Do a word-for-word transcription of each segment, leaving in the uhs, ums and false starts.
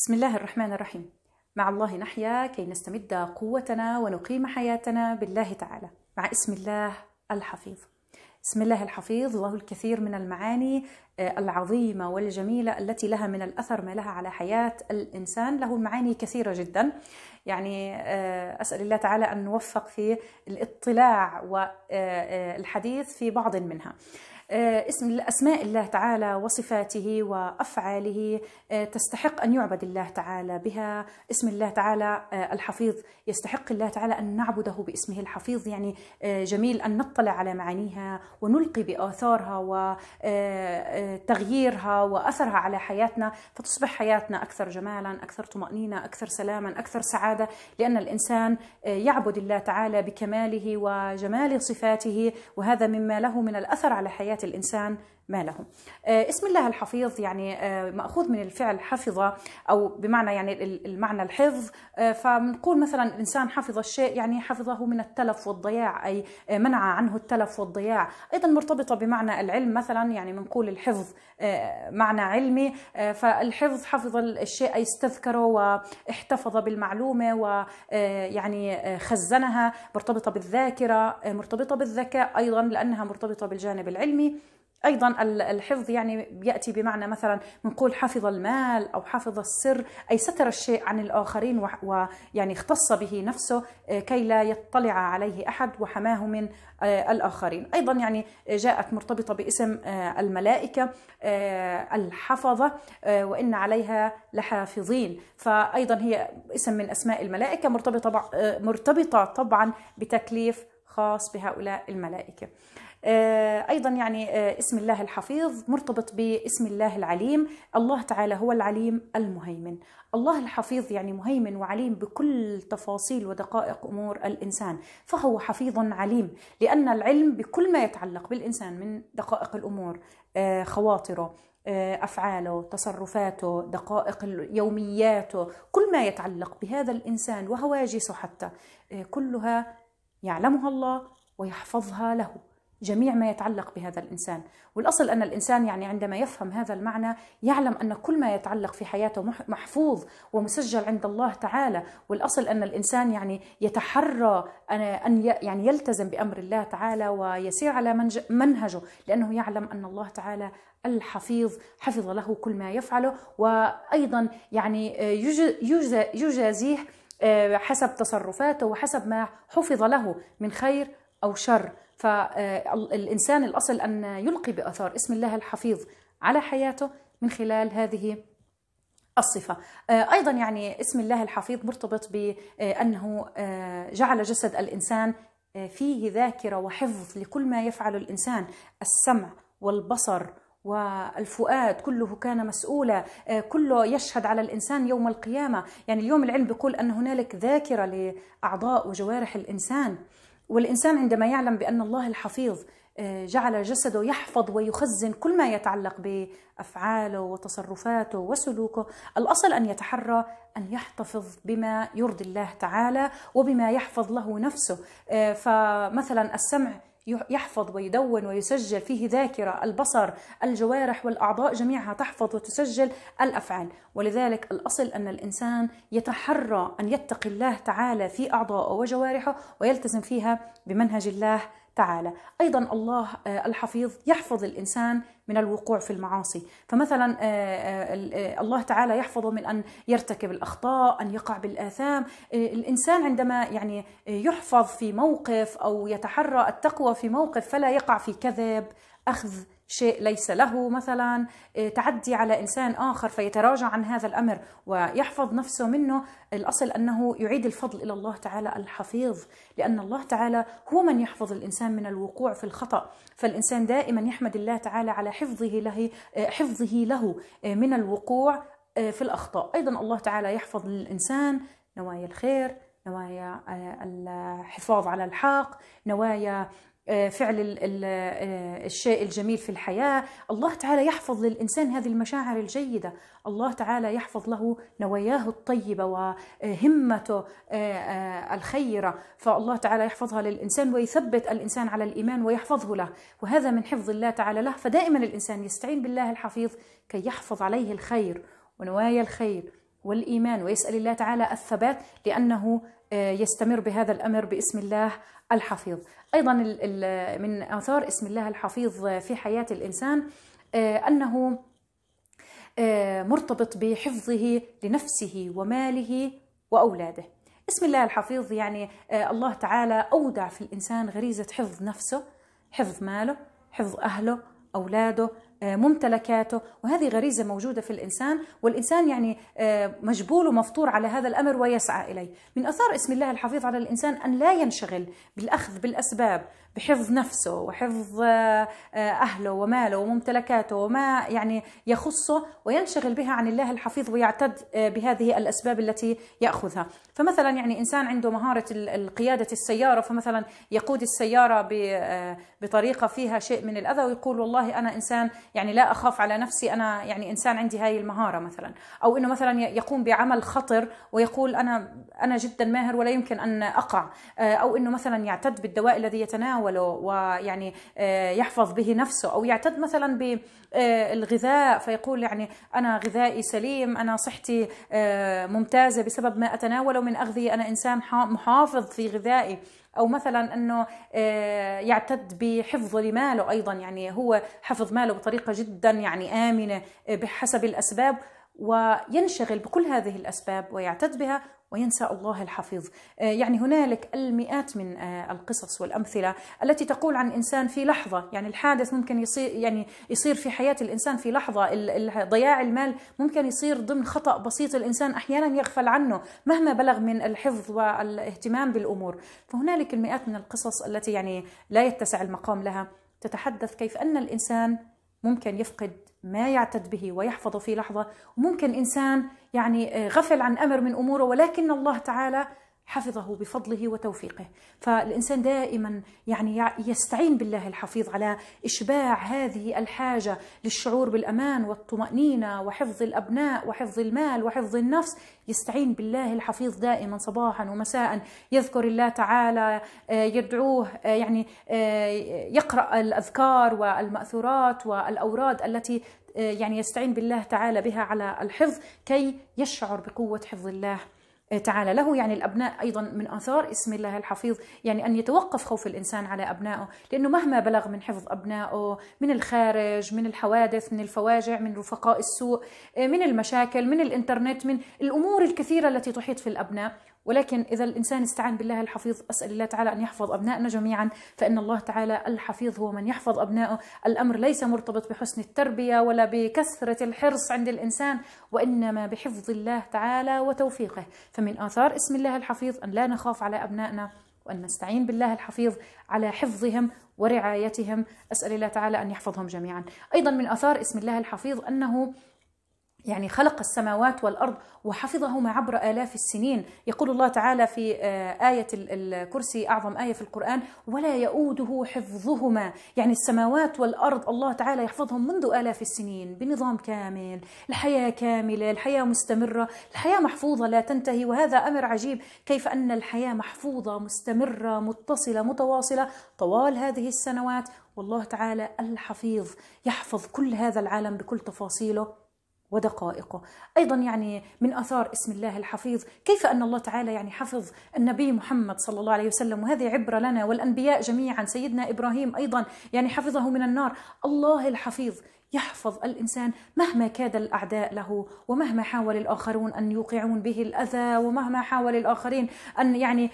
بسم الله الرحمن الرحيم. مع الله نحيا كي نستمد قوتنا ونقيم حياتنا بالله تعالى، مع اسم الله الحفيظ. بسم الله الحفيظ له الكثير من المعاني العظيمة والجميلة التي لها من الأثر ما لها على حياة الإنسان، له معاني كثيرة جدا. يعني أسأل الله تعالى أن نوفق في الاطلاع والحديث في بعض منها. اسم أسماء الله تعالى وصفاته وأفعاله تستحق أن يعبد الله تعالى بها. اسم الله تعالى الحفيظ يستحق الله تعالى أن نعبده باسمه الحفيظ. يعني جميل أن نطلع على معانيها ونلقي بآثارها وتغييرها وأثرها على حياتنا، فتصبح حياتنا أكثر جمالا، أكثر طمأنينة، أكثر سلاما، أكثر سعادة، لأن الإنسان يعبد الله تعالى بكماله وجمال صفاته، وهذا مما له من الأثر على حياته الإنسان ما له. اسم الله الحفيظ يعني مأخوذ من الفعل حفظة، أو بمعنى يعني المعنى الحفظ. فبنقول مثلا الإنسان حفظ الشيء، يعني حفظه من التلف والضياع، أي منع عنه التلف والضياع. أيضا مرتبطة بمعنى العلم، مثلا يعني بنقول الحفظ معنى علمي، فالحفظ حفظ الشيء أي استذكره واحتفظ بالمعلومة ويعني خزنها. مرتبطة بالذاكرة، مرتبطة بالذكاء أيضا لأنها مرتبطة بالجانب العلمي. أيضا الحفظ يعني يأتي بمعنى مثلا بنقول حفظ المال أو حفظ السر، أي ستر الشيء عن الآخرين ويعني اختص به نفسه كي لا يطلع عليه أحد وحماه من الآخرين. أيضا يعني جاءت مرتبطة باسم الملائكة الحفظة، وإن عليها لحافظين، فأيضا هي اسم من أسماء الملائكة، مرتبطة مرتبطة طبعا بتكليف خاص بهؤلاء الملائكة. أيضا يعني اسم الله الحفيظ مرتبط باسم الله العليم. الله تعالى هو العليم المهيمن. الله الحفيظ يعني مهيمن وعليم بكل تفاصيل ودقائق أمور الإنسان، فهو حفيظ عليم، لأن العلم بكل ما يتعلق بالإنسان من دقائق الأمور، خواطره، أفعاله، تصرفاته، دقائق يومياته، كل ما يتعلق بهذا الإنسان وهواجسه حتى، كلها يعلمها الله ويحفظها له، جميع ما يتعلق بهذا الإنسان. والأصل أن الإنسان يعني عندما يفهم هذا المعنى يعلم أن كل ما يتعلق في حياته محفوظ ومسجل عند الله تعالى. والأصل أن الإنسان يعني يتحرى أن يعني يلتزم بأمر الله تعالى ويسير على منهجه، لأنه يعلم أن الله تعالى الحفيظ حفظ له كل ما يفعله، وأيضا يعني يجازيه حسب تصرفاته وحسب ما حفظ له من خير أو شر. فالإنسان الأصل أن يلقي بأثار اسم الله الحفيظ على حياته من خلال هذه الصفة. أيضا يعني اسم الله الحفيظ مرتبط بأنه جعل جسد الإنسان فيه ذاكرة وحفظ لكل ما يفعله الإنسان. السمع والبصر والفؤاد كله كان مسؤولا، كله يشهد على الإنسان يوم القيامة. يعني اليوم العلم بيقول أن هنالك ذاكرة لأعضاء وجوارح الإنسان. والإنسان عندما يعلم بأن الله الحفيظ جعل جسده يحفظ ويخزن كل ما يتعلق بأفعاله وتصرفاته وسلوكه، الأصل أن يتحرى أن يحتفظ بما يرضي الله تعالى وبما يحفظ له نفسه. فمثلا السمع يحفظ ويدون ويسجل فيه ذاكرة، البصر، الجوارح والأعضاء جميعها تحفظ وتسجل الأفعال. ولذلك الأصل أن الإنسان يتحرى أن يتقي الله تعالى في أعضائه وجوارحه ويلتزم فيها بمنهج الله تعالى. أيضا الله الحفيظ يحفظ الإنسان من الوقوع في المعاصي، فمثلا الله تعالى يحفظه من أن يرتكب الأخطاء، أن يقع بالآثام. الإنسان عندما يعني يحفظ في موقف أو يتحرى التقوى في موقف فلا يقع في كذب، أخذ شيء ليس له، مثلا تعدي على إنسان آخر، فيتراجع عن هذا الأمر ويحفظ نفسه منه. الأصل أنه يعيد الفضل إلى الله تعالى الحفيظ، لأن الله تعالى هو من يحفظ الإنسان من الوقوع في الخطأ. فالإنسان دائما يحمد الله تعالى على حفظه له حفظه له من الوقوع في الأخطاء. أيضا الله تعالى يحفظ للإنسان نوايا الخير، نوايا الحفاظ على الحق، نوايا فعل الشيء الجميل في الحياة. الله تعالى يحفظ للإنسان هذه المشاعر الجيدة. الله تعالى يحفظ له نواياه الطيبة وهمته الخيرة، فالله تعالى يحفظها للإنسان ويثبت الإنسان على الإيمان ويحفظه له، وهذا من حفظ الله تعالى له. فدائما الإنسان يستعين بالله الحفيظ كي يحفظ عليه الخير ونوايا الخير والإيمان، ويسأل الله تعالى الثبات لأنه يستمر بهذا الأمر باسم الله الحفيظ. أيضا من آثار اسم الله الحفيظ في حياة الإنسان أنه مرتبط بحفظه لنفسه وماله وأولاده. اسم الله الحفيظ يعني الله تعالى أودع في الإنسان غريزة حفظ نفسه، حفظ ماله، حفظ أهله، أولاده، ممتلكاته، وهذه غريزة موجودة في الإنسان، والإنسان يعني مجبول ومفطور على هذا الأمر ويسعى إليه. من أثار اسم الله الحفيظ على الإنسان أن لا ينشغل بالأخذ بالأسباب، بحفظ نفسه وحفظ أهله وماله وممتلكاته وما يعني يخصه، وينشغل بها عن الله الحفيظ ويعتد بهذه الأسباب التي يأخذها. فمثلا يعني إنسان عنده مهارة قيادة السيارة، فمثلا يقود السيارة بطريقة فيها شيء من الأذى ويقول والله أنا إنسان يعني لا أخاف على نفسي، أنا يعني إنسان عندي هاي المهارة مثلا، أو إنه مثلا يقوم بعمل خطر ويقول أنا أنا جدا ماهر ولا يمكن أن أقع، أو إنه مثلا يعتد بالدواء الذي يتناوله ويعني يحفظ به نفسه، أو يعتد مثلا بالغذاء فيقول يعني أنا غذائي سليم، أنا صحتي ممتازة بسبب ما أتناوله من أغذية، أنا إنسان محافظ في غذائي، أو مثلا أنه يعتد بحفظ لماله أيضا، يعني هو حفظ ماله بطريقة جدا يعني آمنة بحسب الأسباب، وينشغل بكل هذه الأسباب ويعتد بها وينسى الله الحفيظ. يعني هنالك المئات من القصص والأمثلة التي تقول عن إنسان في لحظة، يعني الحادث ممكن يصير يعني يصير في حياة الإنسان في لحظة، ضياع المال ممكن يصير ضمن خطأ بسيط الإنسان أحيانا يغفل عنه مهما بلغ من الحفظ والاهتمام بالأمور. فهنالك المئات من القصص التي يعني لا يتسع المقام لها، تتحدث كيف أن الإنسان ممكن يفقد ما يعتد به ويحفظه في لحظة، وممكن إنسان يعني غفل عن أمر من أموره ولكن الله تعالى حفظه بفضله وتوفيقه. فالإنسان دائما يعني يستعين بالله الحفيظ على إشباع هذه الحاجة للشعور بالأمان والطمأنينة وحفظ الأبناء وحفظ المال وحفظ النفس، يستعين بالله الحفيظ دائما صباحا ومساء، يذكر الله تعالى، يدعوه، يعني يقرأ الأذكار والمأثورات والأوراد التي يعني يستعين بالله تعالى بها على الحفظ كي يشعر بقوة حفظ الله تعالى له. يعني الأبناء أيضا من آثار اسم الله الحفيظ يعني أن يتوقف خوف الإنسان على أبنائه، لأنه مهما بلغ من حفظ أبنائه من الخارج، من الحوادث، من الفواجع، من رفقاء السوء، من المشاكل، من الإنترنت، من الأمور الكثيرة التي تحيط في الأبناء، ولكن إذا الإنسان استعان بالله الحفيظ، أسأل الله تعالى أن يحفظ أبنائنا جميعا، فإن الله تعالى الحفيظ هو من يحفظ أبنائه. الأمر ليس مرتبط بحسن التربية ولا بكثرة الحرص عند الإنسان، وإنما بحفظ الله تعالى وتوفيقه. فمن آثار اسم الله الحفيظ أن لا نخاف على أبنائنا، وأن نستعين بالله الحفيظ على حفظهم ورعايتهم، أسأل الله تعالى أن يحفظهم جميعا. أيضا من آثار اسم الله الحفيظ أنه يعني خلق السماوات والأرض وحفظهما عبر آلاف السنين. يقول الله تعالى في آية الكرسي، أعظم آية في القرآن، ولا يؤوده حفظهما، يعني السماوات والأرض الله تعالى يحفظهم منذ آلاف السنين بنظام كامل، الحياة كاملة، الحياة مستمرة، الحياة محفوظة لا تنتهي. وهذا أمر عجيب، كيف أن الحياة محفوظة مستمرة متصلة متواصلة طوال هذه السنوات، والله تعالى الحفيظ يحفظ كل هذا العالم بكل تفاصيله ودقائقه. أيضا يعني من آثار اسم الله الحفيظ كيف أن الله تعالى يعني حفظ النبي محمد صلى الله عليه وسلم، وهذه عبرة لنا، والأنبياء جميعا، سيدنا إبراهيم أيضا يعني حفظه من النار. الله الحفيظ يحفظ الإنسان مهما كاد الأعداء له، ومهما حاول الآخرون أن يوقعون به الأذى، ومهما حاول الآخرين أن يعني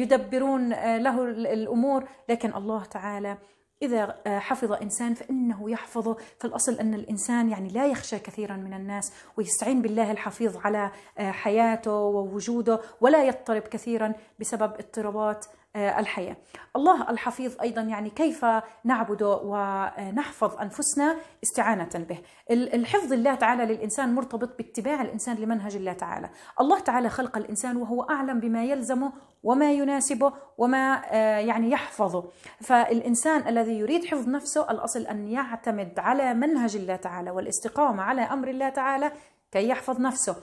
يدبرون له الأمور، لكن الله تعالى إذا حفظ إنسان فإنه يحفظه. فالأصل أن الإنسان يعني لا يخشى كثيرا من الناس، ويستعين بالله الحفيظ على حياته ووجوده، ولا يضطرب كثيرا بسبب اضطرابات الحياة. الله الحفيظ أيضا يعني كيف نعبده ونحفظ أنفسنا استعانة به. الحفظ الله تعالى للإنسان مرتبط باتباع الإنسان لمنهج الله تعالى. الله تعالى خلق الإنسان وهو أعلم بما يلزمه وما يناسبه وما يعني يحفظه. فالإنسان الذي يريد حفظ نفسه الأصل أن يعتمد على منهج الله تعالى والاستقامة على أمر الله تعالى كي يحفظ نفسه.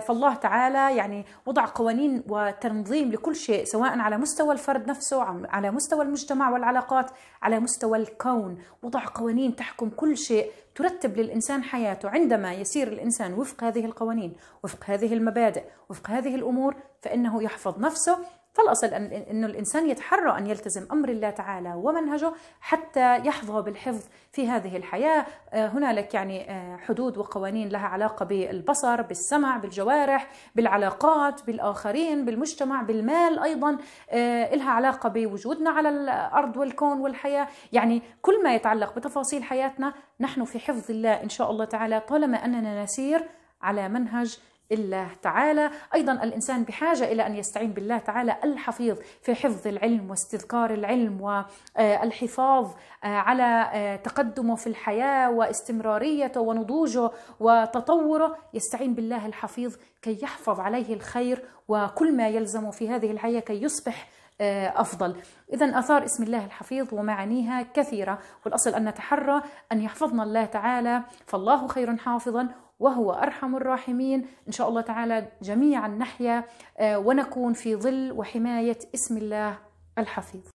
فالله تعالى يعني وضع قوانين وتنظيم لكل شيء، سواء على مستوى الفرد نفسه، على مستوى المجتمع والعلاقات، على مستوى الكون. وضع قوانين تحكم كل شيء، ترتب للإنسان حياته. عندما يسير الإنسان وفق هذه القوانين، وفق هذه المبادئ، وفق هذه الأمور، فإنه يحفظ نفسه. فالأصل أن الإنسان يتحرى أن يلتزم أمر الله تعالى ومنهجه حتى يحظى بالحفظ في هذه الحياة. هنالك يعني حدود وقوانين لها علاقة بالبصر، بالسمع، بالجوارح، بالعلاقات، بالآخرين، بالمجتمع، بالمال، أيضا لها علاقة بوجودنا على الأرض والكون والحياة. يعني كل ما يتعلق بتفاصيل حياتنا نحن في حفظ الله إن شاء الله تعالى، طالما أننا نسير على منهج الله تعالى. أيضا الإنسان بحاجة إلى أن يستعين بالله تعالى الحفيظ في حفظ العلم واستذكار العلم والحفاظ على تقدمه في الحياة واستمراريته ونضوجه وتطوره. يستعين بالله الحفيظ كي يحفظ عليه الخير وكل ما يلزمه في هذه الحياة كي يصبح أفضل. إذن آثار اسم الله الحفيظ ومعانيها كثيرة، والأصل أن نتحرى أن يحفظنا الله تعالى، فالله خير حافظا وهو أرحم الراحمين. إن شاء الله تعالى جميعا نحيا ونكون في ظل وحماية اسم الله الحفيظ.